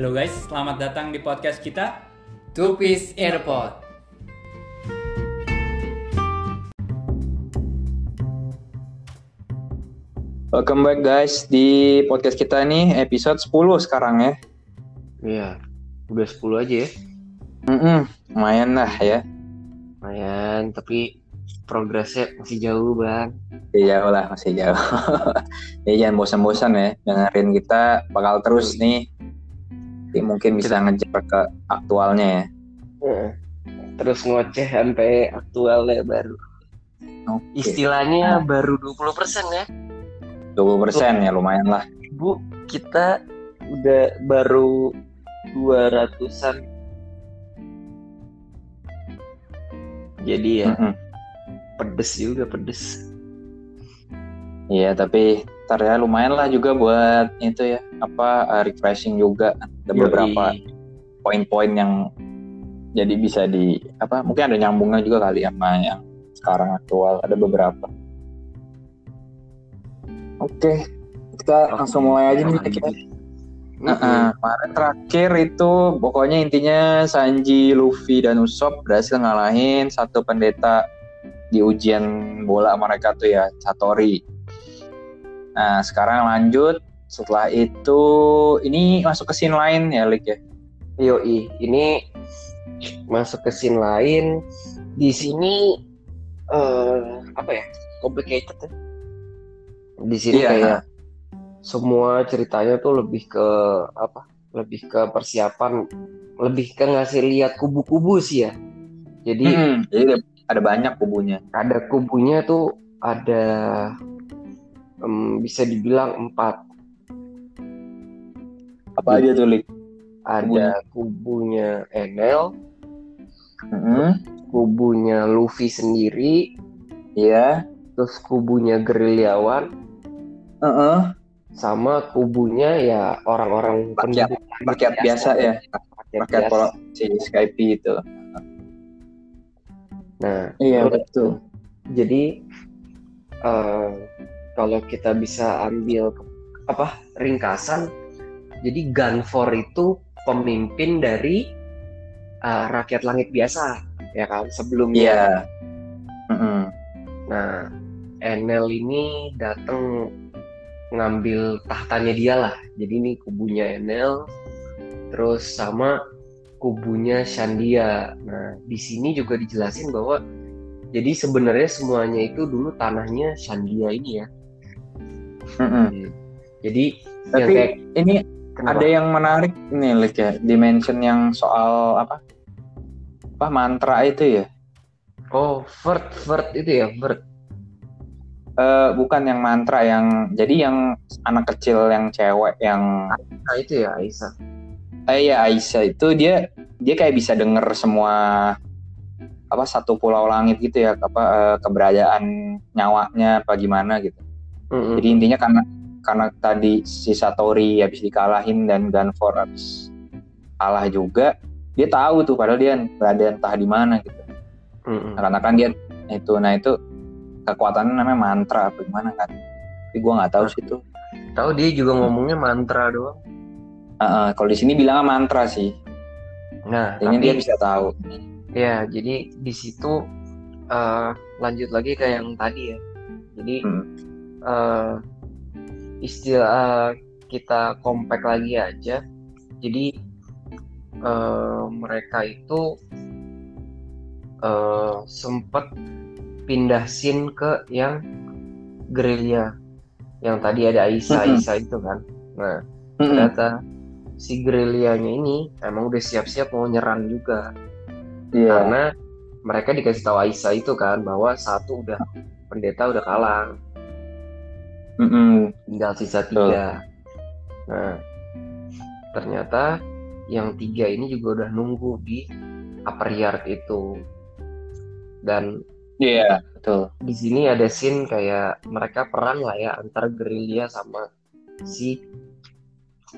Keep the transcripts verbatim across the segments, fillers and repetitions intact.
Halo guys, selamat datang di podcast kita Two Piece Airport. Welcome back guys di podcast kita nih, episode sepuluh sekarang ya. Iya, udah sepuluh aja ya. Mm-mm, lumayan lah ya. Lumayan, tapi progresnya masih jauh bang. Iya lah, masih jauh. Ya jangan bosan-bosan ya, dengerin kita bakal terus nih. Jadi mungkin bisa ngejar ke aktualnya ya. Terus ngoceh sampai aktualnya baru. Okay. Istilahnya nah. Baru dua puluh persen ya. dua puluh persen Loh. Ya lumayan lah. Bu, kita udah baru dua ratusan. Jadi ya. Mm-mm. Pedes juga, pedes. Iya, tapi ntar ya lumayan lah juga buat itu ya, apa, uh, refreshing juga. Ada Yoi. Beberapa poin-poin yang jadi bisa di, apa, mungkin ada nyambungnya juga kali sama yang sekarang aktual, ada beberapa. Oke, kita oh, langsung mulai aja nih. Kita. Nah, uh, kemarin terakhir itu pokoknya intinya Sanji, Luffy, dan Usopp berhasil ngalahin satu pendeta di ujian bola mereka tuh ya, Satori. Nah sekarang lanjut, setelah itu ini masuk ke scene lain ya Lik ya. Yoi, ini masuk ke scene lain. Di sini uh, apa ya, complicated ya. Di sini yeah, kayak nah. Semua ceritanya tuh lebih ke apa? Lebih ke persiapan, lebih ke ngasih lihat kubu-kubu sih ya. Jadi hmm, jadi ada banyak kubunya. Ada kubunya tuh ada um, bisa dibilang empat. Apa jadi, aja tuh Lik? Ada kubunya, kubunya Enel, mm-hmm. kubunya Luffy sendiri, ya. Terus kubunya gerilyawan, uh-uh. sama kubunya ya orang-orang rakyat, rakyat biasa, biasa ya, rakyat, rakyat biasa. Si Skypiea itu. Nah, iya betul. Jadi uh, kalau kita bisa ambil apa ringkasan, jadi Gangfor itu pemimpin dari uh, rakyat langit biasa, ya kan sebelumnya. Iya. Yeah. Mm-hmm. Nah, Enel ini datang ngambil tahtanya dia lah. Jadi ini kubunya Enel, terus sama kubunya Shandia. Nah, di sini juga dijelasin bahwa jadi sebenarnya semuanya itu dulu tanahnya Shandia ini ya. Mm-hmm. Jadi tapi kayak, ini kenapa? Ada yang menarik nih Lik ya, dimension yang soal apa? Apa mantra itu ya? Oh, vert vert itu ya, vert. Uh, bukan yang mantra yang jadi yang anak kecil yang cewek yang Aisa itu ya, Aisa. Iya, Aisa itu dia dia kayak bisa denger semua apa satu pulau langit gitu ya, apa keberadaan nyawanya apa gimana gitu. Mm-hmm. Jadi intinya karena karena tadi si Satori habis dikalahin dan Gangfor habis kalah juga, dia tahu tuh padahal dia berada entah di mana gitu. Mm-hmm. Karena kan dia itu nah itu kekuatannya namanya mantra apa gimana kan. Tapi gua nggak tahu sih itu. Tahu dia juga ngomongnya mantra doang. Uh, kalau di sini bilangnya mantra sih. Nah, ini dia bisa tahu. Ya, jadi di situ uh, lanjut lagi ke yang tadi ya. Jadi hmm. uh, istilah uh, kita compact lagi aja. Jadi uh, mereka itu uh, sempat pindah scene ke yang gerilya, yang tadi ada Aisa hmm. Aisa itu kan. Nah, hmm. ternyata si gerilyanya ini emang udah siap-siap mau nyerang juga. Yeah. Karena mereka dikasih tahu Aisa itu kan bahwa satu udah pendeta udah kalah. Mm-mm. Tinggal sisa tiga. Oh. Nah, ternyata yang tiga ini juga udah nunggu di upperyard itu. Dan iya, yeah, betul. Di sini ada scene kayak mereka perang lah ya antara gerilya sama si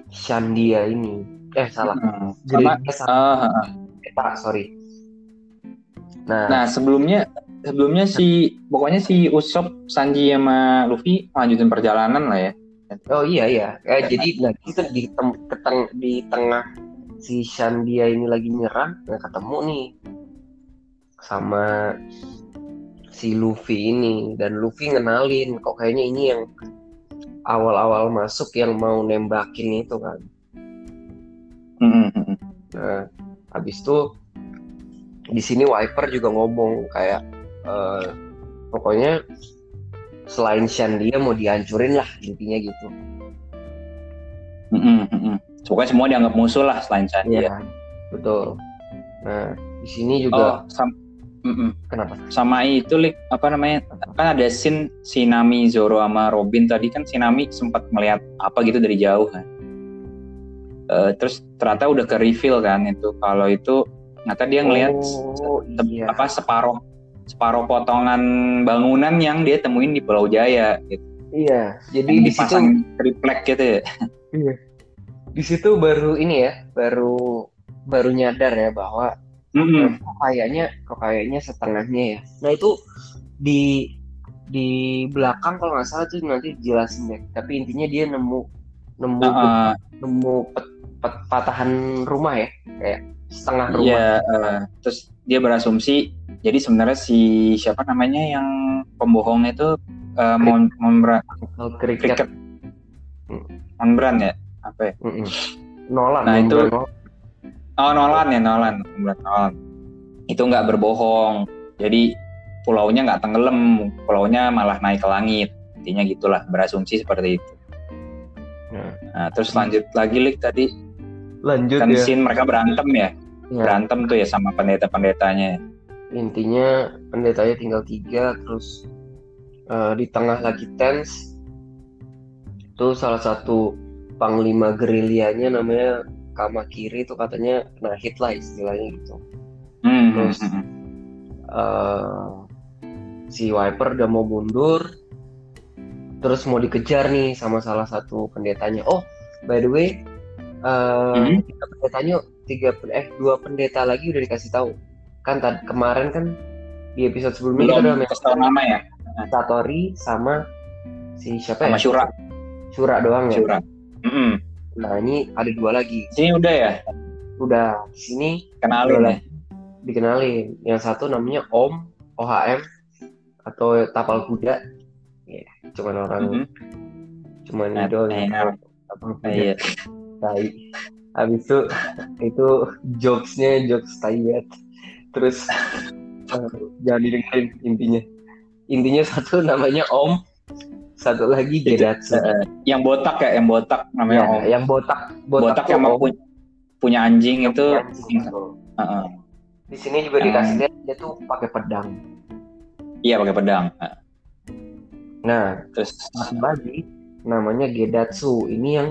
Shandia ini eh salah hmm. sama ah uh, sorry nah nah sebelumnya sebelumnya si pokoknya si Usopp, Sanji sama Luffy lanjutin perjalanan lah ya Oh iya iya. Eh, jadi nah kita di, keteng, di tengah si Shandia ini lagi nyerang, nah ketemu nih sama si Luffy ini, dan Luffy ngenalin kok kayaknya ini yang awal-awal masuk yang mau nembakin itu kan. Mm-hmm. Nah, habis itu di sini Wyper juga ngomong kayak uh, pokoknya selain Shandia mau dihancurin lah intinya gitu. Mm-hmm. Pokoknya semua dianggap musuh lah selain Shandia. Ya, betul. Nah, di sini juga oh, sam- Mm-mm. Kenapa? Sama itu, Lik, apa namanya? Kan ada scene Shinami, Zoro sama Robin tadi kan Shinami sempat melihat apa gitu dari jauh kan. Uh, terus ternyata udah ke reveal kan itu. Kalau itu ternyata dia ngelihat oh, se- iya. apa separuh separuh potongan bangunan yang dia temuin di Pulau Jaya gitu. Iya, jadi yang dipasang triplek gitu ya. Iya. Di situ baru ini ya, baru baru nyadar ya bahwa Mm-hmm. Kok kayaknya, kok kayaknya setengahnya ya. Nah itu di di belakang kalau nggak salah tuh nanti jelasin deh. Tapi intinya dia nemu nemu uh, nemu pet, pet, patahan rumah ya, kayak setengah rumah. Iya. Uh, terus dia berasumsi. Jadi sebenarnya si siapa namanya yang pembohong itu uh, Mon Montblanc Cricket Montblanc ya apa? Ya? Nolan. Nah itu. Nolan. Oh Nolan ya Nolan, Nolan itu nggak berbohong, jadi pulaunya nggak tenggelam, pulaunya malah naik ke langit, intinya gitulah berasumsi seperti itu. Nah, nah terus lanjut lagi Lik tadi, lanjut kan ya. Scene mereka berantem ya, ya, berantem tuh ya sama pendeta-pendetanya. Intinya pendetanya tinggal tiga, terus uh, di tengah lagi tense, itu salah satu panglima gerilyanya namanya Kamakiri itu katanya kena hit lah istilahnya gitu. Mm-hmm. Terus uh, si Wyper udah mau mundur, terus mau dikejar nih sama salah satu pendetanya. Oh by the way, uh, mm-hmm. tiga pendetanya tiga eh dua pendeta lagi udah dikasih tahu. Kan tad, kemarin kan di episode sebelumnya kita udah mention nama ya. Satori sama si siapa? Sama ya? Shura. Shura doang ya. Shura. Mm-hmm. Nah ini ada dua lagi. Sini udah ya? Udah. Sini kenalin ya? Dikenalin. Yang satu namanya Ohm, O H M atau tapal kuda. Ya, cuman orang, mm-hmm. cuman idol. Tapal kuda. Tai. Habis itu itu jokesnya jokes tayat. Terus jangan didengerin intinya. Intinya satu namanya Ohm. Satu lagi Gedatsu. Yang botak ya, yang botak namanya. Ya, yang botak, botak, botak yang punya, punya anjing yang itu. Anjing. Uh-uh. Di sini juga uh. dikasih lihat dia tuh pakai pedang. Iya, pakai pedang. Nah, terus lagi namanya Gedatsu. Ini yang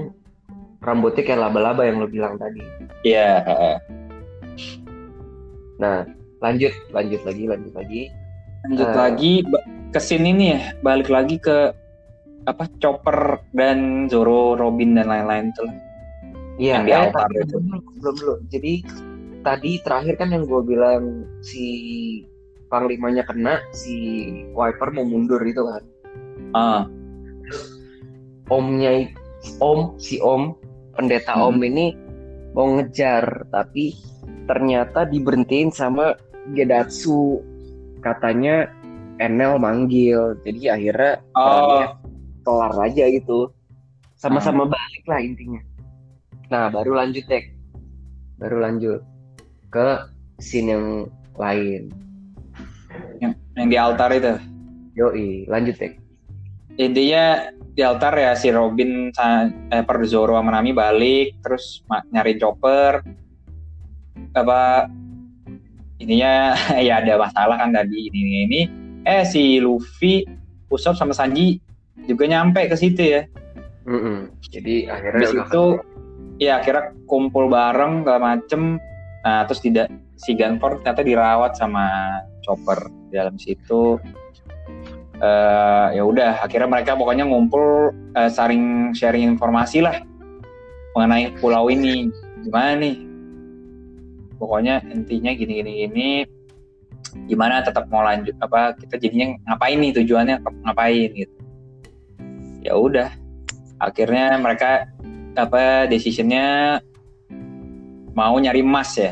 rambutnya kayak laba-laba yang lo bilang tadi. Iya, uh-uh. Nah, lanjut, lanjut lagi, lanjut lagi. Lanjut uh. lagi ke scene ini ya, balik lagi ke apa Chopper dan Zoro, Robin dan lain-lain itu. Iya. Yang eh, tadi, itu. Belum belum. Jadi tadi terakhir kan yang gue bilang si panglimanya kena, si Wyper mau mundur itu kan. Ah. Omnya Om si Om pendeta hmm. Om ini mau ngejar tapi ternyata diberhentiin sama Gedatsu, katanya Enel manggil. Jadi akhirnya oh. kelar aja gitu, sama-sama hmm. balik lah intinya. Nah baru lanjut dek, baru lanjut ke scene yang lain yang, yang di altar itu. Yoi, lanjut dek. Intinya di altar ya si Robin eh, per Zoro sama Nami balik terus nyari Chopper apa intinya ya ada masalah kan tadi ini ini, ini. Eh si Luffy, Usopp sama Sanji juga nyampe ke situ ya. Mm-hmm. Jadi akhirnya di situ, ya akhirnya kumpul bareng segala macem. Nah, terus tidak si Gangfor ternyata dirawat sama Chopper di dalam situ. Uh, ya udah, akhirnya mereka pokoknya ngumpul, uh, sharing sharing informasi lah mengenai pulau ini gimana nih. Pokoknya intinya gini gini gini. Gimana tetap mau lanjut apa kita jadinya ngapain nih tujuannya ngapain gitu. Ya udah akhirnya mereka apa decisionnya mau nyari emas ya.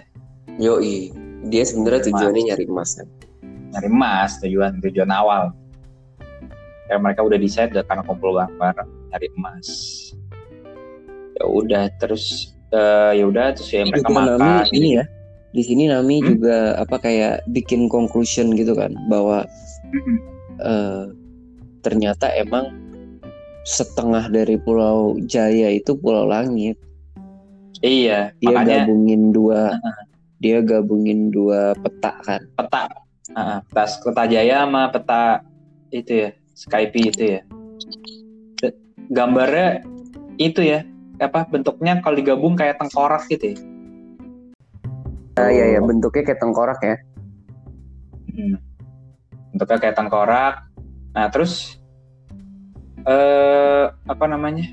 Yoi, dia sebenarnya tujuannya nyari emas kan. Nyari emas tujuan tujuan awal. Karena mereka udah decide karena kumpul bareng nyari emas. Ya udah terus uh, ya udah terus ya mereka makan ini ya. Di sini Nami hmm? juga apa kayak bikin conclusion gitu kan bahwa hmm. uh, ternyata emang setengah dari Pulau Jaya itu Pulau Langit. Iya, dia makanya gabungin dua uh-uh. dia gabungin dua peta kan. Peta. Heeh, uh-uh. peta Jaya sama peta itu ya, Skypiea itu ya. Gambarnya itu ya, apa bentuknya kalau digabung kayak tengkorak gitu ya. Nah, ya ya bentuknya kayak tengkorak ya. Hmm. Bentuknya kayak tengkorak. Nah terus eh, apa namanya?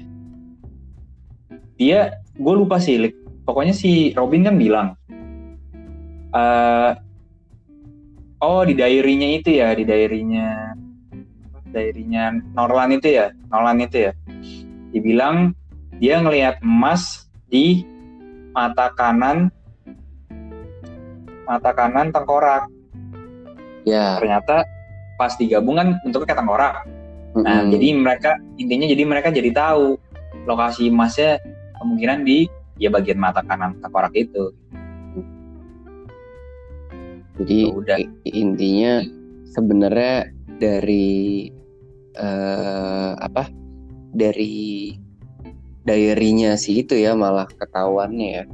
Dia, gue lupa sih. Pokoknya si Robin kan bilang, eh, oh di diary-nya itu ya, di diary-nya, diary-nya Nolan itu ya, Nolan itu ya. Dibilang dia ngelihat emas di mata kanan. Mata kanan tengkorak. Ya. Ternyata pas digabung kan bentuknya kayak tengkorak. Mm-hmm. Nah, jadi mereka intinya jadi mereka jadi tahu lokasi emasnya kemungkinan di ya bagian mata kanan tengkorak itu. Jadi udah. Intinya sebenarnya dari uh, apa? Dari diary-nya sih itu ya malah ketahuannya ya.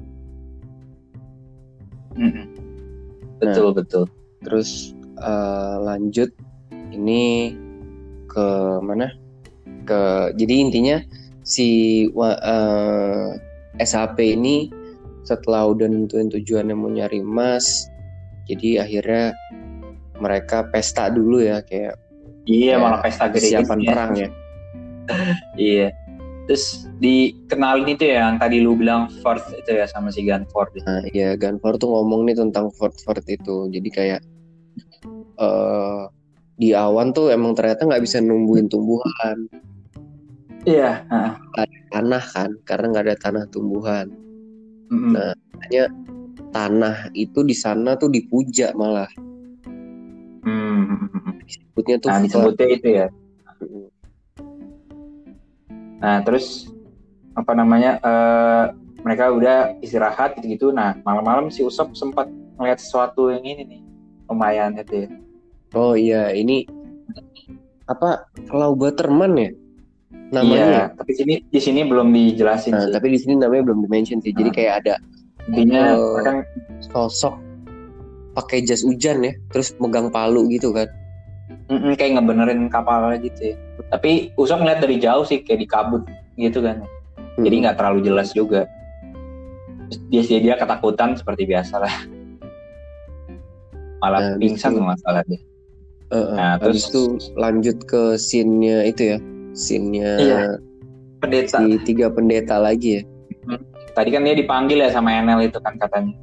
Mm-hmm. Betul nah, betul. Terus uh, lanjut ini ke mana? Ke jadi intinya si uh, S H P ini setelah udah nentuin tujuannya mau nyari emas, jadi akhirnya mereka pesta dulu ya kayak. Iya, kayak malah pesta gede persiapan ya. Perang ya. Iya. Terus dikenalin itu ya yang tadi lu bilang Ford itu ya sama si Gangfor. Nah iya Gangfor tuh ngomong nih tentang Ford-Ford itu. Jadi kayak uh, di awan tuh emang ternyata gak bisa numbuhin tumbuhan. Iya yeah. Gak ada tanah kan, karena gak ada tanah tumbuhan. Mm-hmm. Nah makanya tanah itu di sana tuh dipuja malah. Mm-hmm. Disebutnya tuh nah, disebutnya itu ya. Nah terus apa namanya uh, mereka udah istirahat gitu-gitu. Nah malam-malam si Usop sempat ngeliat sesuatu yang ini nih lumayan itu ya. Oh iya ini apa Lau Butterman ya namanya. Iya, tapi sini di sini belum dijelasin. Nah, sih. Tapi di sini namanya belum dimention sih. Nah. Jadi kayak ada intinya uh, kan sosok pakai jas hujan ya terus megang palu gitu kan. Mm-mm, kayak ngebenerin kapal gitu ya. Tapi Usop ngeliat dari jauh sih kayak di kabut gitu kan. Hmm. Jadi gak terlalu jelas juga. Terus dia, dia ketakutan seperti biasa lah. Malah nah, pingsan tuh masalahnya. Uh, uh, nah terus itu lanjut ke scene-nya itu ya. Scene-nya iya, pendeta. Si tiga pendeta lagi ya. Hmm. Tadi kan dia dipanggil ya sama Enel itu kan katanya.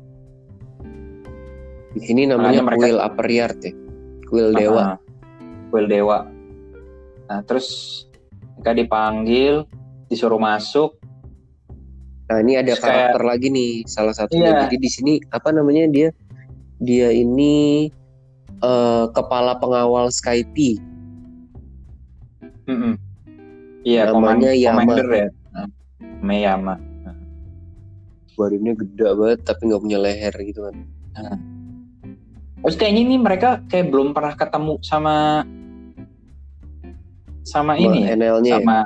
Di sini namanya mereka... Kuil Upperyard ya. Kuil Dewa. Uh-huh. Kuil Dewa. Nah terus mereka dipanggil, disuruh masuk. Nah ini ada karakter kayak, lagi nih salah satunya. Iya. Jadi di sini apa namanya dia? Dia ini uh, kepala pengawal Skypiea. Mm-hmm. Iya. Namanya komand- Yama. Ya. Nah, namanya Yama. Nah. Badannya gede banget tapi nggak punya leher gitu kan. Nah. Terus kayaknya ini mereka kayak belum pernah ketemu sama sama ini ya, N L-nya sama, ya?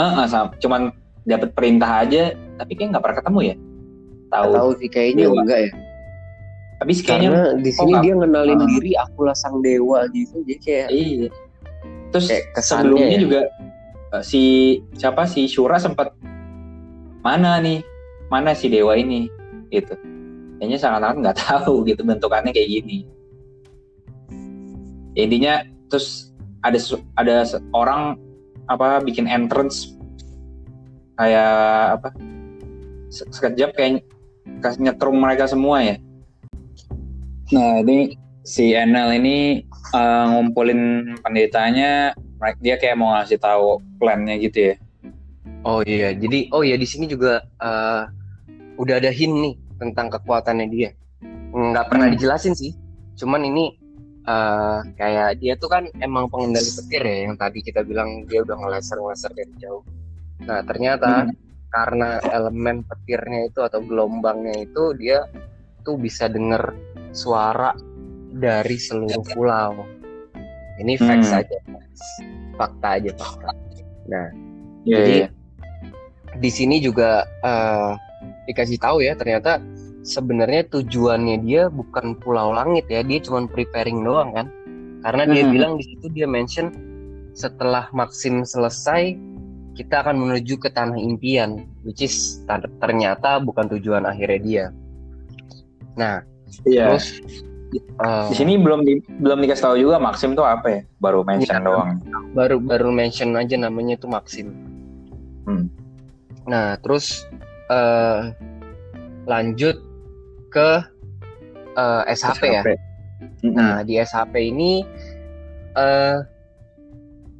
Uh, uh, sama cuman dapat perintah aja tapi kayak nggak pernah ketemu ya. Tahu tahu sih kayaknya dewa. Enggak ya. Tapi kayaknya di sini oh, dia ngenalin uh, diri akulah sang dewa gitu jadi kayak. Iya. Terus kayak sebelumnya ya? Juga uh, si siapa si Shura sempat mana nih mana si dewa ini gitu. Kayaknya sangat-sangat nggak tahu gitu bentukannya kayak gini. Intinya terus ada ada orang apa bikin entrance kayak apa sekejap kayak nyetrum mereka semua ya. Nah ini si Enel ini uh, ngumpulin pendetanya dia kayak mau ngasih tahu plannya gitu ya. Oh iya, jadi oh iya di sini juga uh, udah ada hint nih tentang kekuatannya dia. Nggak pernah dijelasin sih. Cuman ini uh, kayak dia tuh kan emang pengendali petir ya, yang tadi kita bilang dia udah ngeleser-ngeleser dari jauh. Nah ternyata hmm. karena elemen petirnya itu atau gelombangnya itu, dia tuh bisa dengar suara dari seluruh pulau. Ini facts hmm. aja, fakta aja, fakta. Nah, yeah, jadi yeah. di sini juga uh, dikasih tahu ya, ternyata sebenarnya tujuannya dia bukan pulau langit ya, dia cuma preparing doang kan. Karena dia hmm. bilang di situ dia mention setelah Maxim selesai kita akan menuju ke tanah impian, which is ternyata bukan tujuan akhirnya dia. Nah, yeah. terus uh, di sini belum di, belum dikasih tahu juga Maxim tuh apa ya, baru mention ya, doang. Baru baru mention aja namanya tuh Maxim. Hmm. Nah, terus uh, lanjut ke uh, S H P, S H P ya. Mm-hmm. Nah, di S H P ini uh,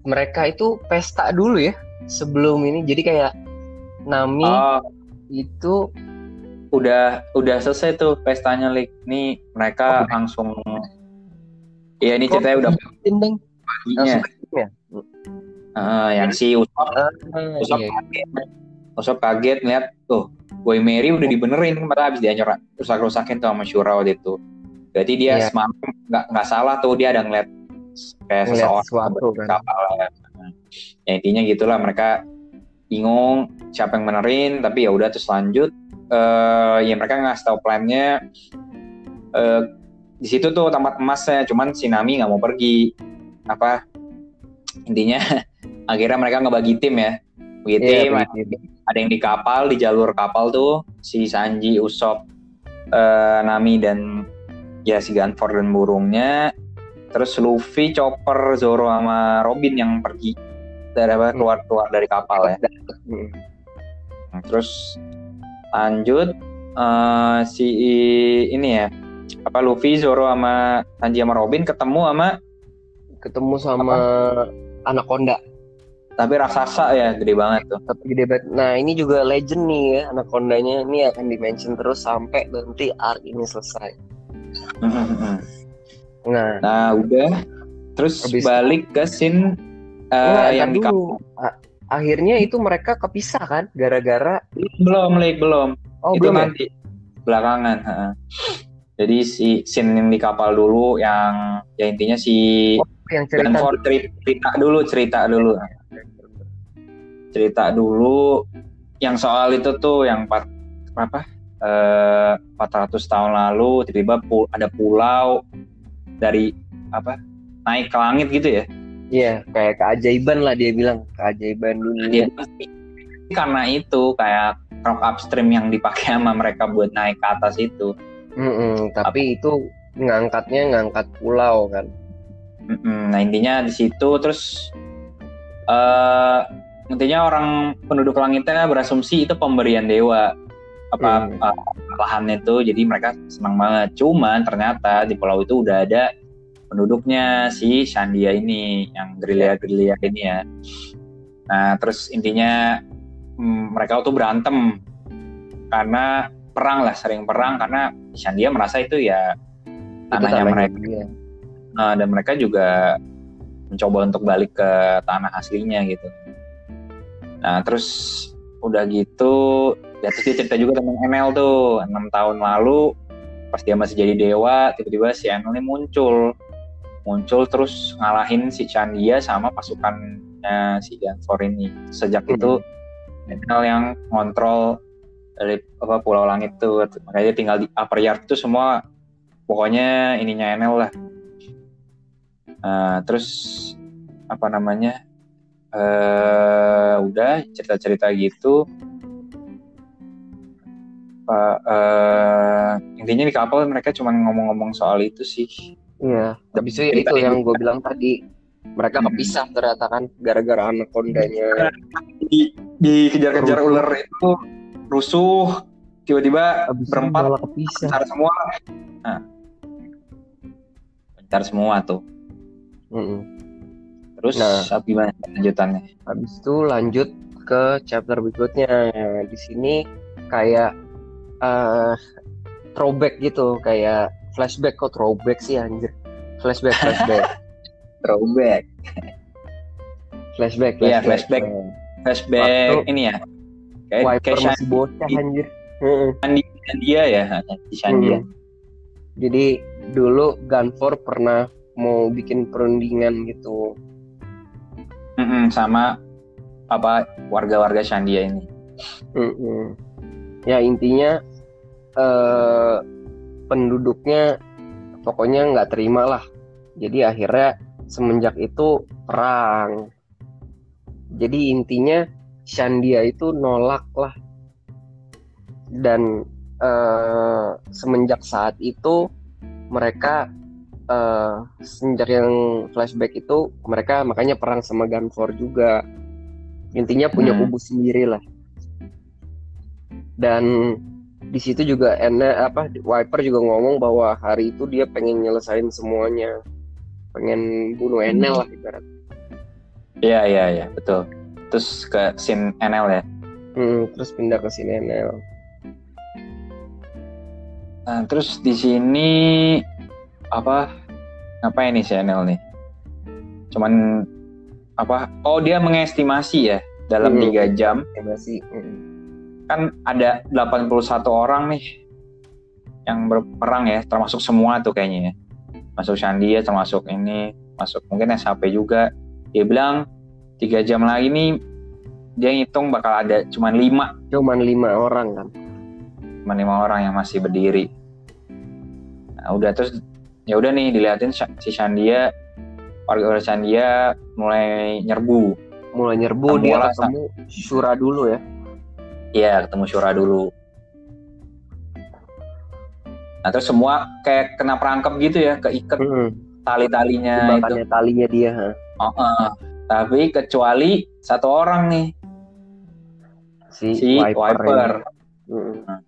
mereka itu pesta dulu ya sebelum ini. Jadi kayak Nami oh. itu udah udah selesai tuh pestanya, Lik. Nih mereka oh, langsung ya ini ceritanya oh, udah dinding. Paginya. Ya. Uh, yang si Usop uh, Usop iya. kaget. Usop kaget ngeliat tuh Going Merry udah dibenerin kemarin abis dihancurin, rusak-rusakin tuh sama Shura waktu itu. Berarti dia yeah. semalam nggak nggak salah tuh, dia ada ngeliat kayak ngeliat seseorang kapal. Kan? Ya intinya gitulah, mereka bingung siapa yang benerin, tapi ya udah terus lanjut. Uh, ya mereka ngasih tahu plannya. Uh, di situ tuh tempat emasnya, cuman si Nami nggak mau pergi. Apa intinya akhirnya mereka ngebagi tim ya. Begitu, yeah, ada yang di kapal, di jalur kapal tuh si Sanji, Usop, eh, Nami dan ya si Gangfor dan burungnya. Terus Luffy, Chopper, Zoro sama Robin yang pergi dari apa keluar-keluar dari kapal ya. Terus lanjut eh, si ini ya apa Luffy, Zoro sama Sanji sama Robin ketemu sama ketemu sama Anaconda. Tapi raksasa ya, gede banget tuh. Tapi gede banget. Nah ini juga legend nih ya, Anacondanya ini akan dimention terus sampai nanti arc ini selesai. Nah, nah udah. Terus balik ke scene uh, nah, yang di kapal. Akhirnya itu mereka kepisah kan, gara-gara belum, Lik, belum. Oh, itu belum nanti ya? Belakangan. Ha. Jadi si scene yang di kapal dulu, yang ya intinya si oh, yang cerita Gangfor cerita, cerita dulu, cerita dulu. cerita dulu yang soal itu tuh yang empat apa eh, empat ratus tahun lalu tiba-tiba pul- ada pulau dari apa naik ke langit gitu ya. Iya, kayak keajaiban lah dia bilang, keajaiban dunia. Karena itu kayak rock upstream yang dipakai sama mereka buat naik ke atas itu. Mm-mm, tapi apa? Itu ngangkatnya ngangkat pulau kan. Mm-mm, nah intinya di situ terus eh intinya orang penduduk langitnya berasumsi itu pemberian dewa apa hmm. uh, lahan itu, jadi mereka senang banget. Cuman ternyata di pulau itu udah ada penduduknya si Shandia ini yang gerilya-gerilya ini ya. Nah terus intinya hmm, mereka tuh berantem karena perang lah, sering perang karena Shandia merasa itu ya tanahnya mereka ya. Uh, dan mereka juga mencoba untuk balik ke tanah aslinya gitu. Nah terus udah gitu ya, terus dia cerita juga tentang Enel tuh enam tahun lalu pas dia masih jadi dewa, tiba-tiba si Enel ini muncul muncul terus ngalahin si Shandia sama pasukannya si Gangfor ini. Sejak hmm. itu Enel yang ngontrol dari apa pulau langit tuh, makanya dia tinggal di upperyard tuh, semua pokoknya ininya Enel lah. Nah, terus apa namanya Uh, udah cerita-cerita gitu uh, uh, intinya di kapal mereka cuma ngomong-ngomong soal itu sih. Iya, habis itu ya itu yang gue bilang tadi, mereka kepisah hmm. ternyata kan gara-gara anakondanya di, dikejar-kejar rusuh. Ular itu rusuh, tiba-tiba abis berempat bentar semua nah. bentar semua tuh. Mm-mm. Terus nah, gimana lanjutannya? Habis itu lanjut ke chapter berikutnya. Di sini kayak uh, throwback gitu, kayak flashback. Kok throwback sih anjir? Flashback, flashback. throwback. Flashback, flashback. Iya, flashback. Flashback waktu ini ya. Kayak Wyper kayak masih bocah anjir. Shandia, Shandia ya, Shandia. Hmm. Jadi dulu Gangfor pernah mau bikin perundingan gitu. Mm-mm, sama apa warga-warga Shandia ini. Mm-mm. Ya intinya eh, penduduknya pokoknya nggak terima lah. Jadi akhirnya semenjak itu perang. Jadi intinya Shandia itu nolak lah. Dan Uh, semenjak saat itu mereka uh, semenjak yang flashback itu mereka makanya perang sama Gangfor juga, intinya punya hmm. kubu sendiri lah. Dan di situ juga enak apa Wyper juga ngomong bahwa hari itu dia pengen nyelesain semuanya, pengen bunuh Enel lah ibarat. Iya iya iya betul. Terus ke scene Enel ya. Hmm, terus pindah ke scene Enel. Nah, terus di sini apa ngapain nih si Enel nih? Cuman apa? Oh dia mengestimasi ya dalam mm-hmm. tiga jam. Estimasi. Mm-hmm. Kan ada delapan puluh satu orang nih yang berperang ya, termasuk semua tuh kayaknya ya. Masuk Shandia, termasuk ini, masuk mungkin S H P juga. Dia bilang tiga jam lagi nih dia ngitung bakal ada cuman lima. Cuman lima orang kan. Cuman lima orang yang masih berdiri. Nah, udah terus ya udah nih dilihatin si Shandia, warga-warga Shandia mulai nyerbu, mulai nyerbu. Temu dia ketemu sa- Shura dulu ya. Iya, ketemu Shura dulu. Nah, terus semua kayak kena perangkap gitu ya, keikat hmm. tali-talinya itu. Talinya dia, ha. Oh, uh. Tapi kecuali satu orang nih. Si, si Wyper. Heeh.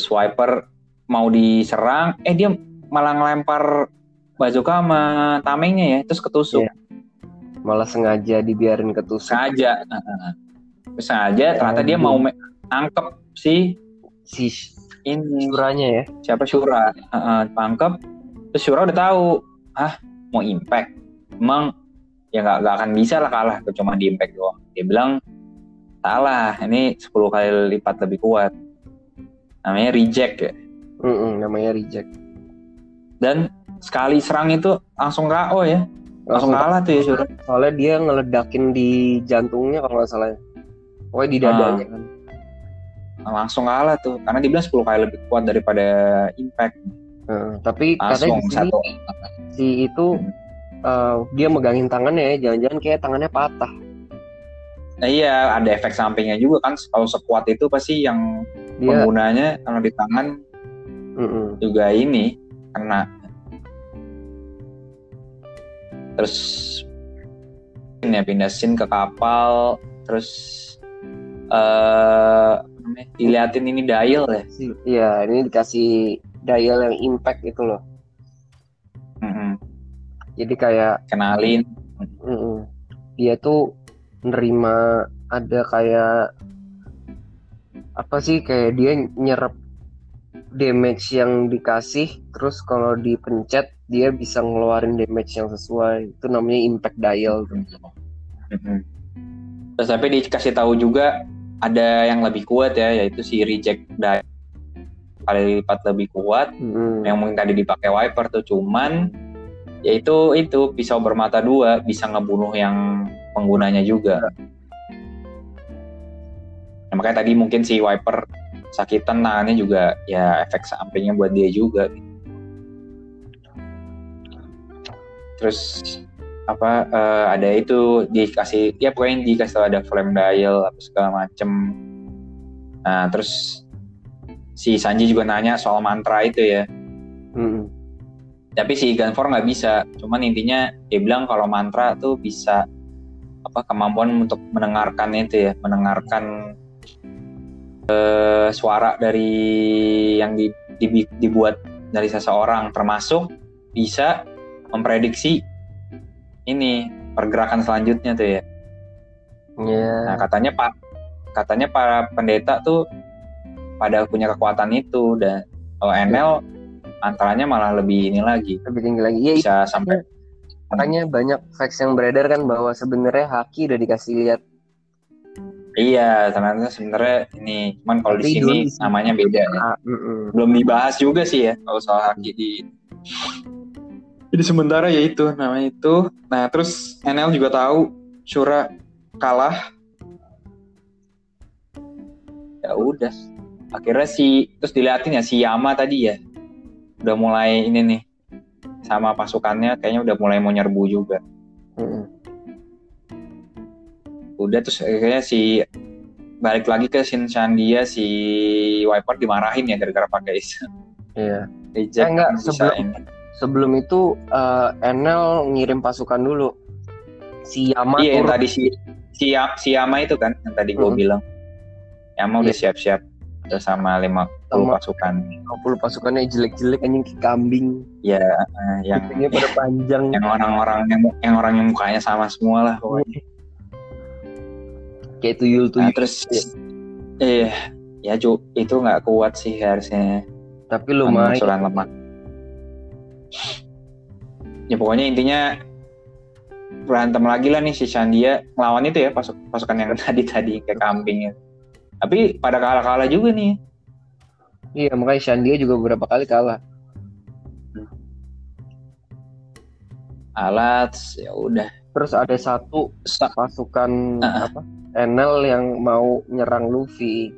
Swiper mau diserang, eh dia malah ngelempar bazooka sama tamengnya ya, terus ketusuk. Yeah. Malah sengaja dibiarin ketusuk. Sengaja. Nah, sengaja, ternyata dia mau me- nangkep si si ini Shuranya ya. Siapa Shura? Uh, tangkep. Terus Shura udah tahu, ah mau impact. Emang ya nggak nggak akan bisa lah kalah, cuma di impact doang. Dia bilang salah, ini sepuluh kali lipat lebih kuat. Namanya reject ya. Mm-mm, namanya reject. Dan sekali serang itu langsung K O ya. Langsung, langsung kalah tuh ya Shura. Soalnya dia ngeledakin di jantungnya kalau nggak salah. Pokoknya di dadanya kan. Nah, langsung kalah tuh. Karena dibilang sepuluh kali lebih kuat daripada impact. Hmm, tapi langsung katanya di sini, si itu hmm. uh, dia megangin tangannya ya. Jangan-jangan kayak tangannya patah. Nah, iya ada efek sampingnya juga kan. Kalau sekuat itu pasti yang dia, penggunanya kalau di tangan mm-mm. juga ini kena. Terus ya pindahin ke kapal. Terus uh, diliatin ini dial ya. Iya ini dikasih dial yang impact itu loh. Mm-mm. Jadi kayak kenalin mm-mm. dia tuh nerima ada kayak apa sih kayak dia nyerap damage yang dikasih, terus kalau dipencet dia bisa ngeluarin damage yang sesuai, itu namanya impact dial. Mm-hmm. Terus tapi dikasih tahu juga ada yang lebih kuat ya, yaitu si reject dial kali lipat lebih kuat mm-hmm. yang mungkin tadi dipakai Wyper tuh, cuman yaitu itu pisau bermata dua bisa ngebunuh yang penggunanya juga. Nah, makanya tadi mungkin si Wyper sakitan tangannya juga ya efek sampingnya buat dia juga. Terus apa uh, ada itu dikasih ya pokoknya dikasih ada flame dial apa segala macem. Nah terus si Sanji juga nanya soal mantra itu ya. Hmm. Tapi si Gangfor nggak bisa. Cuman intinya dia bilang kalau mantra tuh bisa apa kemampuan untuk mendengarkan itu ya, mendengarkan eh, suara dari yang di, di, dibuat dari seseorang, termasuk bisa memprediksi ini pergerakan selanjutnya tuh ya. Yeah. Nah katanya pak, katanya para pendeta tuh pada punya kekuatan itu, dan kalau Enel yeah. antaranya malah lebih ini lagi, lebih tinggi lagi. Ya, bisa itu, sampai. Makanya banyak facts yang beredar kan bahwa sebenarnya Haki udah dikasih lihat. Iya, ternyata sebenarnya ini, cuman kalau di sini namanya beda ya. Ah, mm-mm. Belum dibahas juga sih ya kalau soal Haki di. Jadi sementara ya itu namanya itu. Nah terus Enel juga tahu Shura kalah. Ya udah. Akhirnya si terus dilihatin ya si Yama tadi ya. Udah mulai ini nih sama pasukannya kayaknya udah mulai mau nyerbu juga. Mm-mm. Udah terus akhirnya si balik lagi ke Shin Shandia, si Wyper dimarahin ya gara-gara pakai Aisa. Iya. Reject, eh, enggak sebelum ini. Sebelum itu uh, Enel ngirim pasukan dulu. Si Yama iya, yang tadi si si, si Yama itu kan yang tadi gue mm-hmm. bilang. Yama udah iya. siap-siap udah sama lima puluh pasukan. lima puluh pasukannya jelek-jelek anjing kayak kambing. Iya, uh, yang ini pada panjang. Yang orang-orang yang, yang orang yang mukanya sama semua lah pokoknya. Kayak tuyul-tuyul. Nah, terus iya, ya, ya Ju, itu nggak kuat sih harusnya. Tapi lumayan. Suran lemak. Ya pokoknya intinya berantem lagi lah nih si Shandia ngelawan itu ya pasuk pasukan yang tadi-tadi kayak kambingnya. Tapi pada kalah-kalah juga nih. Iya makanya Shandia juga beberapa kali kalah. Alat ya udah. Terus ada satu pasukan uh-uh. apa? Enel yang mau nyerang Luffy,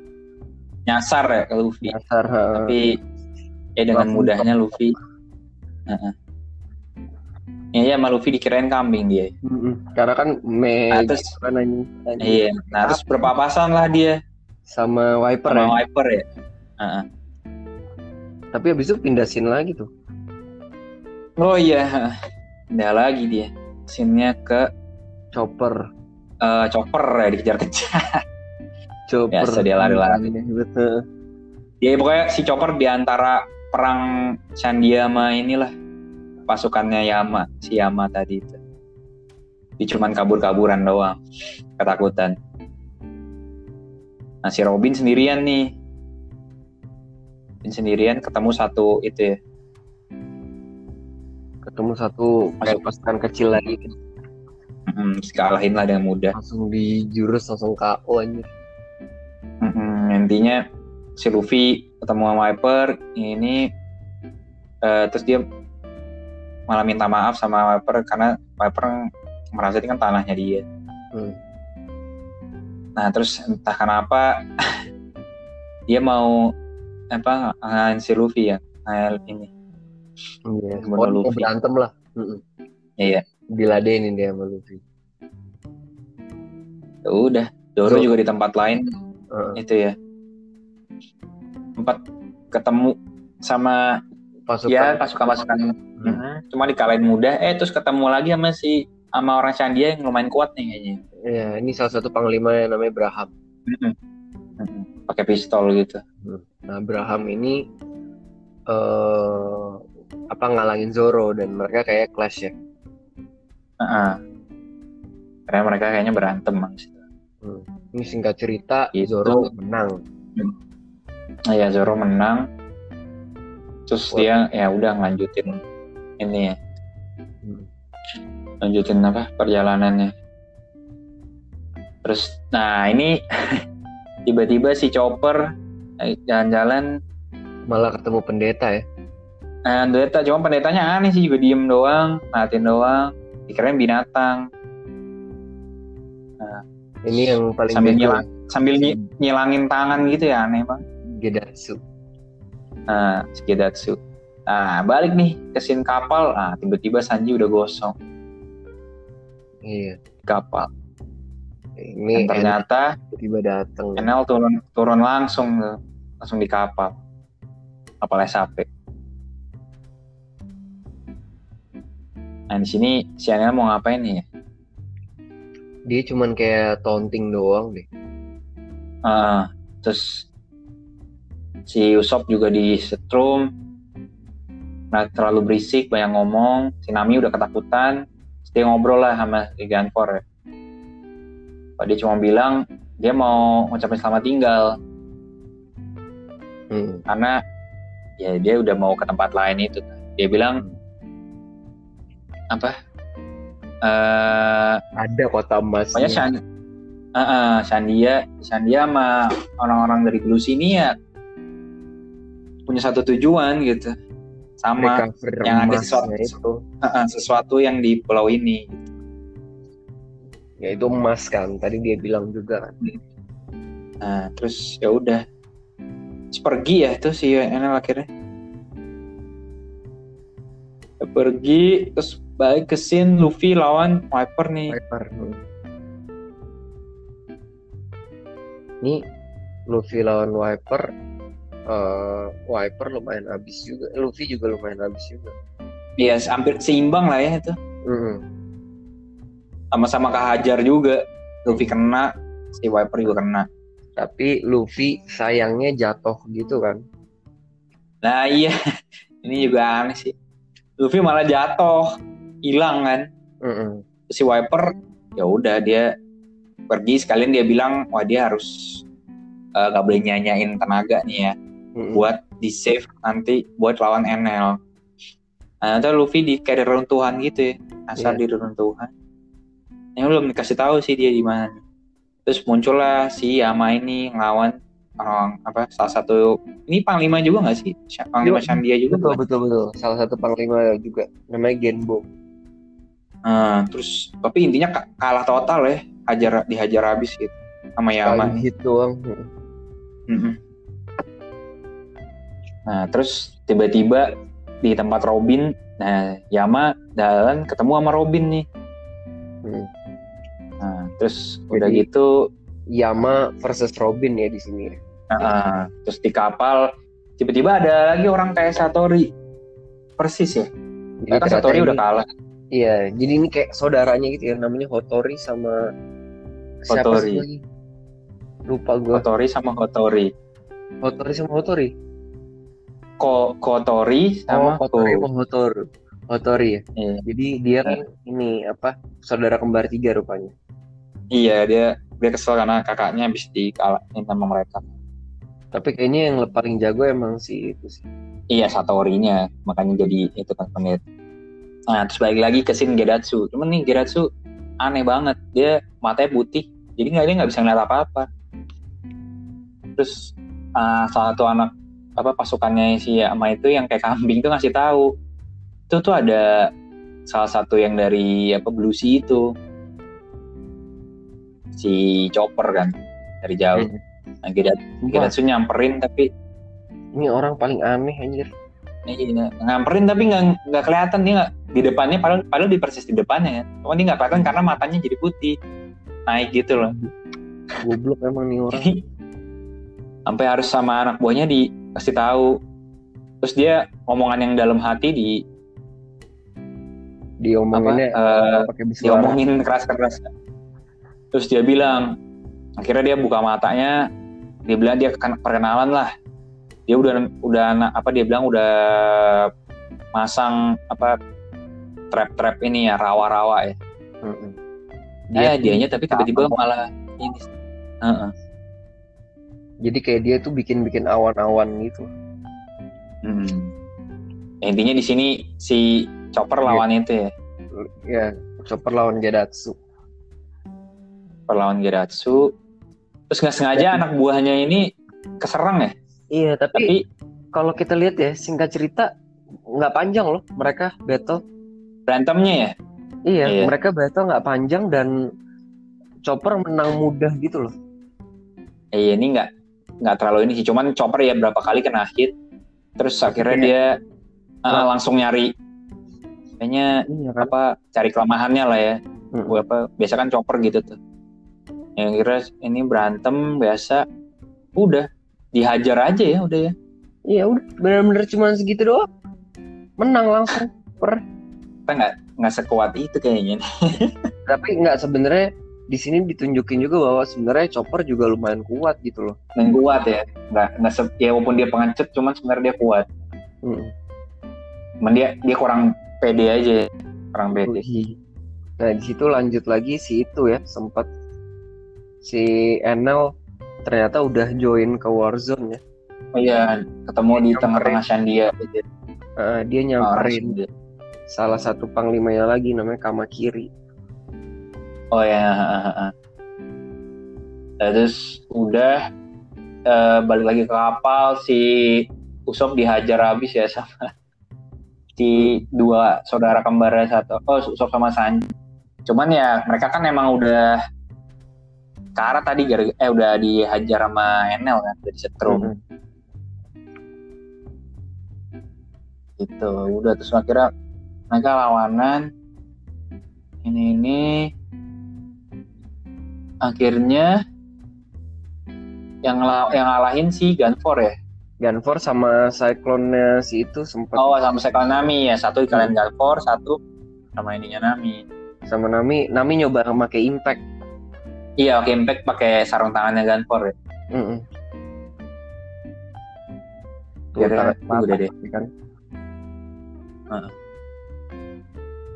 nyasar ya ke Luffy. Nyasar, uh, tapi ya dengan mudahnya Luffy. Uh-uh. Ya ya, sama Luffy dikirain kambing dia. Uh-uh. Karena kan me. Nah, terus, kan, iya. Nah, terus berpapasan lah dia. Sama Wyper sama ya. Wyper ya. Uh-uh. Tapi abis itu pindah scene lagi tuh. Oh iya, pindah lagi dia. Scene-nya ke Chopper. Uh, Chopper ya dikejar-kejar. Chopper. Biasa dia lari-lari. Betul. Ya pokoknya si Chopper diantara perang Shandia sama inilah pasukannya Yama, si Yama tadi itu. Dia cuman kabur-kaburan doang, ketakutan. Nah si Robin sendirian nih. Robin sendirian ketemu satu itu ya. Ketemu satu pasukan kecil lagi. Hmm, sekalahin lah dengan mudah. Langsung di jurus langsung K O aja. Hmm, intinya si Luffy ketemu sama Wyper ini, uh, terus dia malah minta maaf sama Wyper karena Wyper merasa ini kan tanahnya dia. Hmm. Nah terus entah kenapa dia mau apa ngalahin si Luffy ya, ngalahin ini. Iya. Yeah. Oh, Luffy berantem lah. Mm-mm. Iya. Diladenin dia sama Luffy. Ya udah, Zoro so, juga di tempat lain. Uh, itu ya. Tempat ketemu sama pasukan. Ya, pasukan-pasukan. Uh-huh. Cuma dikalahin mudah. Eh, terus ketemu lagi sama si sama orang Shandia yang lumayan kuat nih kayaknya. Iya, ini salah satu panglima yang namanya Abraham. Uh-huh. Uh-huh. Pakai pistol gitu. Uh-huh. Nah, Abraham ini uh, apa ngalangin Zoro dan mereka kayak clash ya. Uh-uh. Karena mereka kayaknya berantem maksudnya. Hmm. Ini singkat cerita itu. Zoro menang. Hmm. Ya Zoro menang. Terus oh. dia ya udah lanjutin ini ya. Hmm. Lanjutin apa perjalanannya. Terus nah ini tiba-tiba si Chopper jalan-jalan malah ketemu pendeta ya. Nah, pendeta cuma pendetanya aneh sih juga diem doang, ngatin doang. Dikirain binatang. Nah, ini yang paling sambil nyilang, sambil ny- nyilangin tangan gitu ya aneh banget. Gedatsu. Nah, Gedatsu. Nah, balik nih ke scene kapal. Nah, tiba-tiba Sanji udah gosong. Iya, kapal. Ini Dan ternyata N- tiba datang. Enel turun turun langsung langsung di kapal. Kapal S H P. Nah di sini si Enel mau ngapain nih ya? Dia cuman kayak taunting doang deh. Uh, terus si Usopp juga disetrum. Nah terlalu berisik, banyak ngomong. Si Nami udah ketakutan. Terus dia ngobrol lah sama Gangfor ya. Pak dia cuma bilang dia mau ngucapin selamat tinggal. Hmm. Karena ya dia udah mau ke tempat lain itu. Dia bilang apa? Uh, ada kota emas. Pokoknya Shandia, uh, uh, Shandia, Shandia sama orang-orang dari Glus ini ya punya satu tujuan gitu. Sama recover yang ada sesuatu itu. Uh, uh, sesuatu yang di pulau ini. Gitu. Ya itu emas kan. Tadi dia bilang juga kan. Nah, terus ya udah. Pergi ya tuh si Enel akhirnya. Pergi terus balik ke scene Luffy lawan Wyper nih. Wyper. Nih Luffy lawan Wyper. Uh, Wyper lumayan habis juga. Luffy juga lumayan habis juga. Iya, yes, hampir seimbang lah ya itu. Mm-hmm. Sama-sama kehajar juga. Luffy kena, si Wyper juga kena. Tapi Luffy sayangnya jatuh gitu kan. Nah iya. Ini juga aneh sih. Luffy malah jatuh, hilang kan. Mm-hmm. Si Wyper ya udah dia pergi sekalian dia bilang wah dia harus uh, gak boleh nyanyain tenaga nih ya. Mm-hmm. Buat di save nanti buat lawan Enel. Nah nanti Luffy di kayak reruntuhan gitu ya. Asal yeah. Di reruntuhan. Yang belum dikasih tahu sih dia di mana. Terus muncullah si Yama ini ngelawan orang apa salah satu ini panglima juga nggak sih panglima Shandia juga betul, betul betul salah satu panglima juga namanya Genbo. Nah, terus tapi intinya kalah total ya hajar dihajar habis gitu sama Yama. Gitu. Nah terus tiba-tiba di tempat Robin, nah Yama jalan ketemu sama Robin nih. Hmm. Nah, terus jadi, udah gitu Yama versus Robin ya di sini. Nah, terus di kapal tiba-tiba ada lagi orang kayak Satori. Persis ya. Jadi kan Satori ini, udah kalah. Iya, jadi ini kayak saudaranya gitu ya namanya Hotori sama siapa sih lagi? Lupa gue. Hotori sama Hotori. Hotori sama Hotori. Ko Kotori sama oh, Hotori sama Hotori. Hotori ya. Iya. Jadi dia kan ini apa? Saudara kembar tiga rupanya. Iya dia dia kesel karena kakaknya habis dikalahin sama mereka. Tapi kayaknya yang paling jago emang si itu sih. Iya Satorinya makanya jadi itu kan penit. Nah terus balik lagi ke scene Gedatsu. Cuman nih Gedatsu aneh banget dia matanya putih jadi nggak dia nggak bisa ngeliat apa-apa. Terus uh, salah satu anak apa pasukannya si Yama itu yang kayak kambing tuh ngasih tahu itu tuh ada salah satu yang dari apa Blue Sea itu. Si Chopper kan dari jauh. Nah, Gedatsu nyamperin tapi ini orang paling aneh anjir. Iya, nyamperin tapi nggak nggak kelihatan dia nggak di depannya padahal padahal di persis di depannya. Cuma dia nggak kelihatan karena matanya jadi putih naik gitu loh. Goblok emang nih orang. Sampai harus sama anak buahnya dikasih tahu. Terus dia omongan yang dalam hati di diomonginnya uh, diomongin keras-keras. Terus dia bilang, akhirnya dia buka matanya, dia bilang dia perkenalan lah. Dia udah udah apa dia bilang udah masang apa trap-trap ini ya, rawa-rawa ya. Mm-hmm. Dia eh, dianya tapi tiba-tiba malah ini. Uh-uh. Jadi kayak dia tuh bikin-bikin awan-awan gitu. Hmm. Ya, intinya di sini si Chopper lawan yeah. Itu ya. Ya, Chopper lawan Gedatsu. Perlawan Gedatsu terus nggak sengaja tapi, anak buahnya ini keserang ya. Iya tapi, tapi kalau kita lihat ya singkat cerita nggak panjang loh mereka battle berantemnya ya. Iya, iya. Mereka battle nggak panjang dan Chopper menang mudah gitu loh. Iya ini nggak nggak terlalu ini sih cuman Chopper ya berapa kali kena hit terus akhirnya dia uh, langsung nyari kayaknya iya, kan? Apa cari kelemahannya lah ya. Hmm. Apa biasa kan Chopper gitu tuh. Yang kira ini berantem biasa udah dihajar aja ya udah ya iya udah benar-benar cuma segitu doang menang langsung per kita nggak nggak sekuat itu kayaknya. Tapi nggak sebenarnya di sini ditunjukin juga bahwa sebenarnya Chopper juga lumayan kuat gitu loh lumayan kuat ya nggak nggak se- ya walaupun dia pengecut cuman sebenarnya dia kuat. Hmm. Cuman dia dia kurang pede aja kurang pede. Nah di situ lanjut lagi si itu ya sempat si Enel ternyata udah join ke Warzone ya. Oh iya, ketemu dia di tengah-tengah Shandia. Uh, dia nyamperin oh, salah satu panglimanya lagi namanya Kamakiri. Oh ya. Terus udah uh, balik lagi ke kapal, si Usop dihajar habis ya sama si dua saudara kembarnya satu. Oh, Usop sama Sanji. Cuman ya mereka kan emang udah ke arah tadi gara- eh udah dihajar sama Enel kan, jadi setrum. Mm-hmm. Gitu, udah terus akhirnya mereka lawanan ini ini akhirnya yang la- yang ngalahin si Gangfor ya. Gangfor sama cyclone-nya si itu sempat. Oh, sama cyclone Nami ya. Satu kalian Gangfor, satu sama ininya Nami. Sama Nami, Nami nyoba pakai impact. Iya, oke, impact pakai sarung tangannya Gangfor ya. Heeh. Kira-kira udah deh kan. Heeh.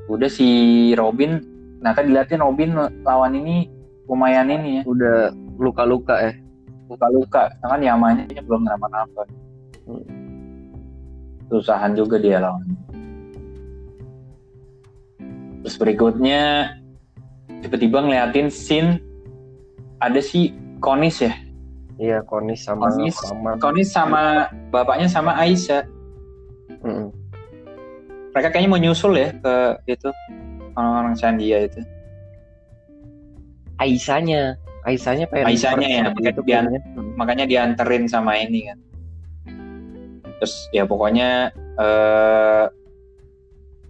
Udah si Robin, nah kan dilihatin Robin lawan ini lumayan ini ya. Udah luka-luka ya. Luka-luka, nah, kan Yamanya belum kenapa-napa. Hmm. Susahan juga dia lawan. Terus berikutnya tiba-tiba ngeliatin scene ada si Konis ya? Iya, Konis sama Konis sama, Konis sama bapaknya sama Aisa. Mm-mm. Mereka kayaknya mau nyusul ya ke itu orang-orang Shandia itu. Aisanya, Aisanya pengen Aisanya ya, gitu, dia, makanya dianterin sama ini kan. Terus ya pokoknya eh,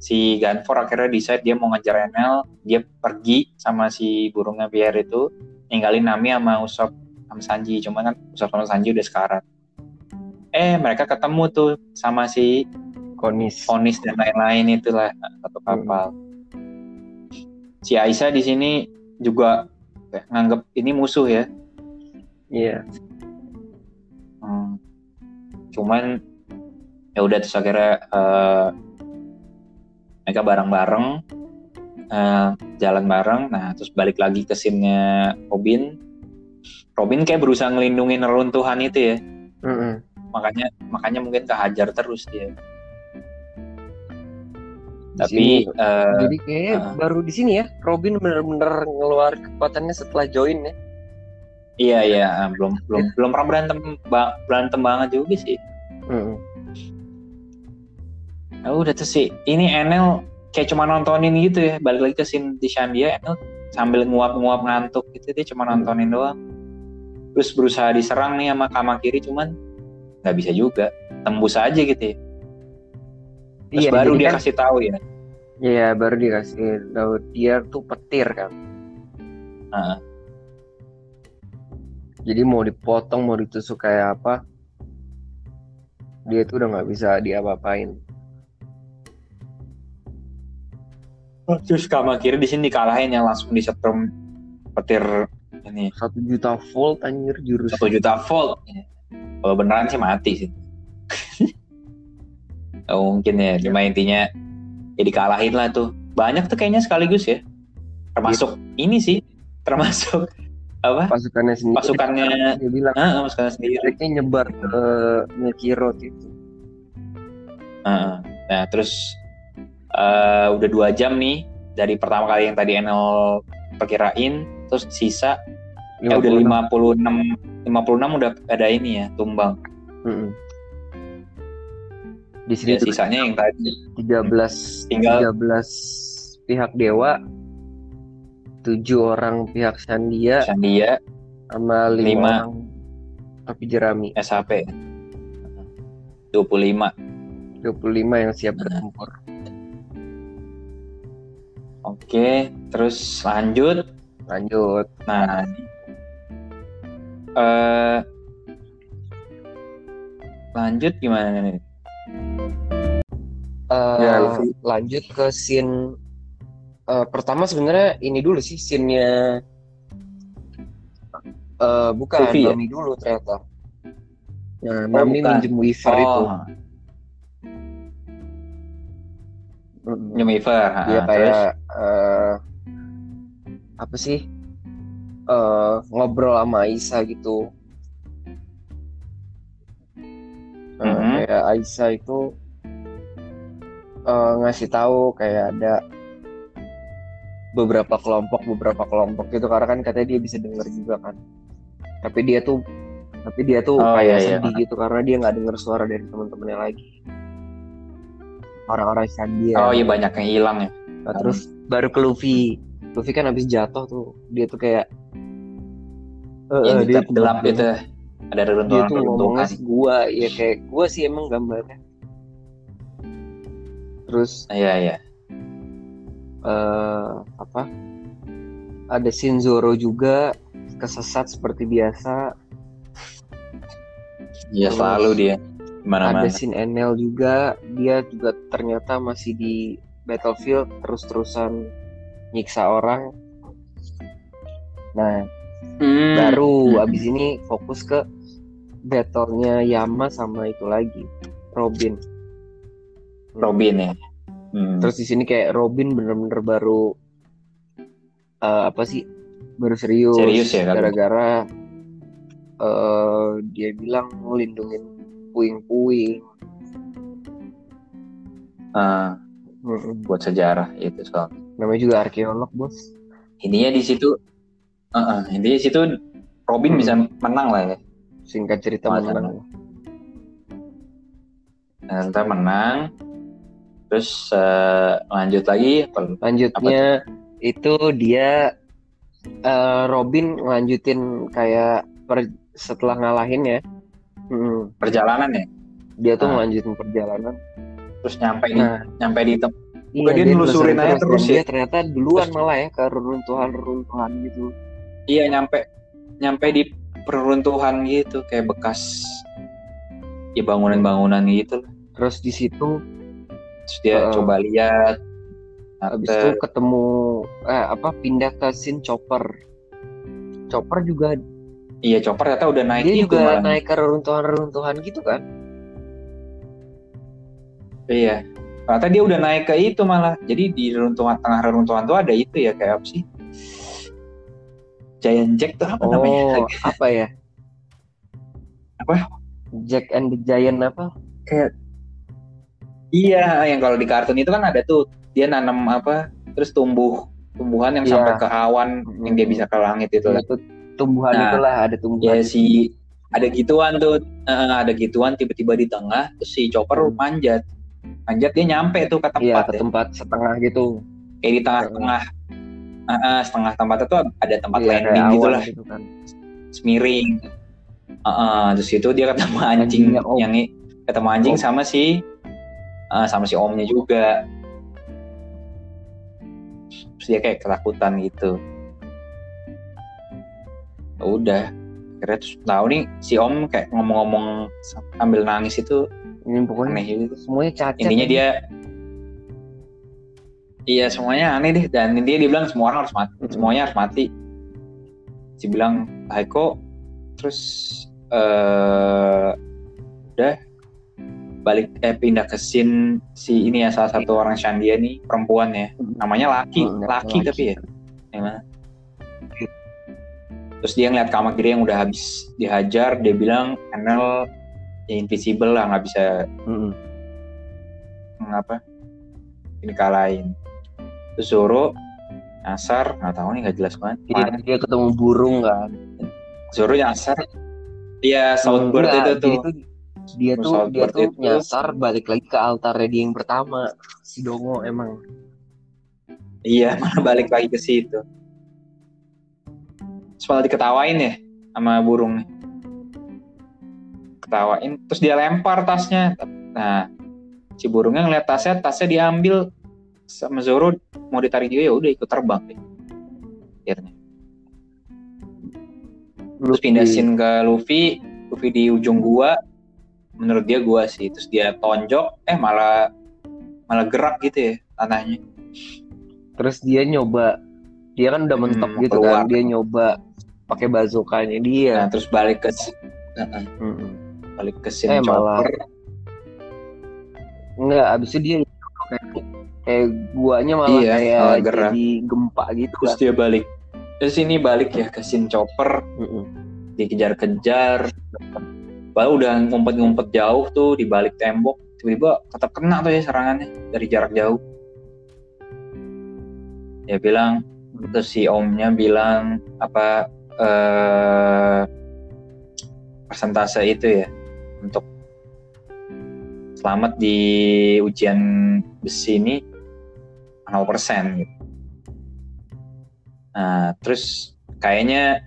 si Gangfor akhirnya decide dia mau ngejar Enel, dia pergi sama si burungnya Pierre itu. Ninggalin Nami sama Usop sama Sanji, cuman kan Usop sama Sanji udah sekarat. Eh mereka ketemu tuh sama si Konis, Konis dan lain-lain itulah satu kapal. Hmm. Si Aisa di sini juga nganggep ini musuh ya. Iya. Yeah. Hmm. Cuman ya udah terus akhirnya uh, mereka bareng-bareng. Uh, jalan bareng, nah terus balik lagi ke scene-nya Robin. Robin kayak berusaha ngelindungin reruntuhan itu ya, mm-hmm. makanya makanya mungkin kehajar terus dia. Di tapi sini, uh, jadi kayaknya uh, baru di sini ya, Robin benar-benar ngeluarin kekuatannya setelah join ya. Iya iya, belum belum belum pernah berantem bang, berantem banget juga sih. Mm-hmm. Nah, udah tuh sih, ini Enel kayak cuma nontonin gitu ya, balik lagi ke scene di Shandia, Enel sambil nguap-nguap ngantuk gitu, dia cuma nontonin doang. Terus berusaha diserang nih sama Kamakiri, cuman nggak bisa juga, tembus aja gitu ya. Terus iya, baru dia kan, kasih tahu ya. Iya, baru dia kasih tahu dia tuh petir kan. Uh-huh. Jadi mau dipotong, mau ditusuk kayak apa, dia tuh udah nggak bisa diapa-apain. Terus Kamakiri di sini dikalahin yang langsung disetrum petir ini. satu juta volt anjir jurus. satu juta volt. Kalau beneran sih mati sih. Oh, mungkin ya, cuma intinya ya dikalahin lah tuh. Banyak tuh kayaknya sekaligus ya. Termasuk ya. Ini sih, termasuk apa? Pasukannya sendiri. Pasukannya dia bilang, uh, pasukannya sendiri. Mereka nyebar ke Nekirot itu. Uh, nah, terus Uh, udah dua jam nih dari pertama kali yang tadi Enel perkirain, terus sisa ya udah lima puluh enam udah ada ini ya tumbang. Mm-hmm. Di sini ya, sisanya yang tadi tiga belas tinggal tiga belas pihak dewa, tujuh orang pihak Shandia, Shandia sama lima orang api jerami S H P. dua puluh lima yang siap bertempur. Oke, terus lanjut, lanjut. Nah, uh, lanjut gimana nih? Uh, ya, lanjut ke scene uh, pertama sebenarnya ini dulu sih scene-nya uh, bukan Nami ya? Dulu ternyata. Nah, Nami minjem Wyper oh. itu. Nyemiver, dia kayak uh, apa sih uh, ngobrol sama Aisa gitu. Uh, mm-hmm. Kayak Aisa itu uh, ngasih tahu kayak ada beberapa kelompok beberapa kelompok gitu, karena kan katanya dia bisa dengar juga kan. Tapi dia tuh tapi dia tuh oh, kayak iya, sedih iya. gitu karena dia nggak dengar suara dari teman-temannya lagi. Orang-orang Shandia. Oh iya, banyak yang hilang ya. Nah, terus baru ke Luffy. Luffy kan habis jatuh tuh. Dia tuh kayak yang di gelap gitu. Ada reruntuhan-reruntuhan. Dia tuh ngomongnya sih gua. Ya kayak gua sih emang gambarnya. Terus Iya iya uh, apa? Ada Shin Zoro juga kesesat seperti biasa. Iya selalu dia Mana-mana. Ada Shin Enel juga, dia juga ternyata masih di battlefield terus-terusan nyiksa orang. Nah, mm. baru mm. abis ini fokus ke battle-nya Yama sama itu lagi, Robin. Robin ya. Mm. Terus di sini kayak Robin bener-bener baru uh, apa sih? Baru serius. Serius ya, gara-gara uh, dia bilang ngelindungin puing-puing uh, buat sejarah itu soal. Namanya juga arkeolog bos. Intinya di situ, uh-uh, intinya di situ Robin hmm. bisa menang lah ya. Singkat cerita Masa menang. Entah menang, terus uh, lanjut lagi. Lanjutnya apa? Itu dia uh, Robin lanjutin kayak per, setelah ngalahin ya. Hmm. Perjalanan ya, dia tuh ngelanjutin nah. perjalanan, terus nyampe di, nah. nyampe di tempat. Udah iya, dia nelusurin aja terus, terus ya. Dia ternyata duluan terus. Malah ya ke reruntuhan-reruntuhan gitu. Iya nyampe, nyampe di peruntuhan gitu, kayak bekas, ya bangunan-bangunan gitu. Terus di situ, terus dia uh, coba lihat. Abis itu ketemu, eh, apa pindah ke scene Chopper. Chopper juga. Iya, Chopper ternyata udah naik. Dia juga malah naik ke reruntuhan-reruntuhan gitu kan? Iya, ternyata dia udah naik ke itu malah. Jadi di reruntuhan, tengah reruntuhan tuh ada itu ya, kayak apa sih? Giant Jack tuh apa oh, namanya? Oh, apa ya? Apa? Jack and the Giant apa? Kayak iya, yang kalau di kartun itu kan ada tuh. Dia nanam apa, terus tumbuh tumbuhan yang iya. sampai ke awan, mm-hmm. yang dia bisa ke langit itu. Itu tumbuhan nah, itulah ada tumbuhan ya si ada gituan tuh uh, ada gituan tiba-tiba di tengah terus si Chopper hmm. manjat manjat dia nyampe tuh ke tempat ya, ke tempat ya. Setengah gitu kayak di tengah-tengah uh, uh, setengah tempat itu ada tempat ya, landing gitulah gitu kan. Semiring uh, uh, terus itu dia ketemu anjing om. Yang ketemu anjing om. sama si uh, sama si omnya juga terus dia kayak ketakutan gitu. Udah kira terus tahu nih si Om kayak ngomong-ngomong ambil nangis itu ini pokoknya aneh gitu. Semuanya cacat intinya ini. Dia iya semuanya aneh deh dan intinya dia bilang semua orang harus mati mm-hmm. semuanya harus mati dia bilang Haiko terus uh, udah balik eh pindah ke scene si ini ya salah satu orang Shandia nih perempuan ya namanya Laki mm-hmm. Laki, Laki tapi ya gimana terus dia ngeliat Kamakiri yang udah habis dihajar, dia bilang Enel ya invisible lah nggak bisa mm-hmm. ngapa dikalahin. Terus Zoro nyasar nggak tahu nih nggak jelas banget. Jadi Mana? Dia ketemu burung kan. Zoro nyasar dia Southbird Enggak, itu tuh. Tuh dia tuh dia tuh nyasar balik lagi ke altarnya dia yang pertama si Dongo emang. Iya malah balik lagi ke situ. Soalnya diketawain ya sama burungnya. Ketawain terus dia lempar tasnya. Nah, si burungnya ngeliat tasnya, tasnya diambil sama Zoro mau ditarik dia ya udah ikut terbang deh. Akhirnya. Terus pindahin ke Luffy, Luffy di ujung gua. Menurut dia gua sih, terus dia tonjok eh malah malah gerak gitu ya tanahnya. Terus dia nyoba dia kan udah mentok hmm, gitu keluar. Kan dia nyoba pakai bazukanya dia nah, terus balik ke uh-uh. hmm. balik ke sini eh, malah nggak abis itu dia kayak, kayak guanya malah iya, kayak malah jadi gempa gitu terus kan. Dia balik Terus ini balik ya ke scene chopper, mm-hmm. dikejar-kejar, baru udah ngumpet-ngumpet jauh tuh di balik tembok, tiba-tiba tetap kena tuh ya serangannya dari jarak jauh. Dia bilang, terus si omnya bilang apa eh, persentase itu ya untuk selamat di ujian besi ini nol persen gitu. Nah, terus kayaknya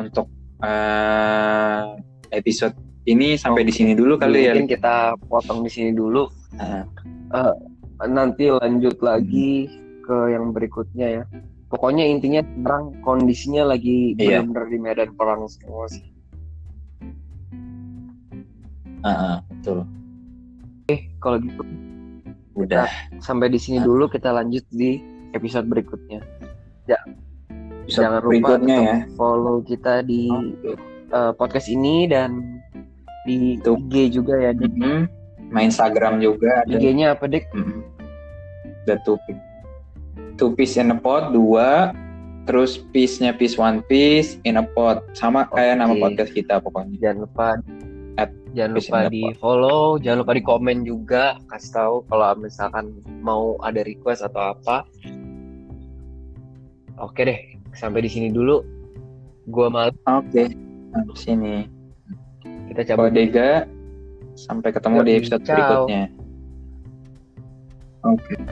untuk uh, episode ini sampai oh, di sini dulu kali ya. Mungkin kita potong di sini dulu. Nah. Uh, nanti lanjut lagi hmm. ke yang berikutnya ya. Pokoknya intinya sekarang kondisinya lagi iya. benar-benar di medan perang semua sih. Uh, uh, betul. Oke, okay, kalau gitu udah sampai di sini dulu, kita lanjut di episode berikutnya. Ja, episode jangan lupa untuk ya. follow kita di oh. uh, podcast ini dan di Tuh. I G juga ya, di mm-hmm. main Instagram juga. I G-nya apa Dek? Mm-hmm. The Two Piece, Two Piece in a Pod dua, terus piece-nya piece one piece in a pod, sama okay. kayak nama podcast kita pokoknya. Jangan lupa. At jangan lupa di follow, jangan lupa di komen juga, kasih tahu kalau misalkan mau ada request atau apa. Oke deh, sampai di sini dulu. Gua malu. Oke, sampai sini. Kita cabut dega. Sampai ketemu Sampai di episode ciao. berikutnya. Oke.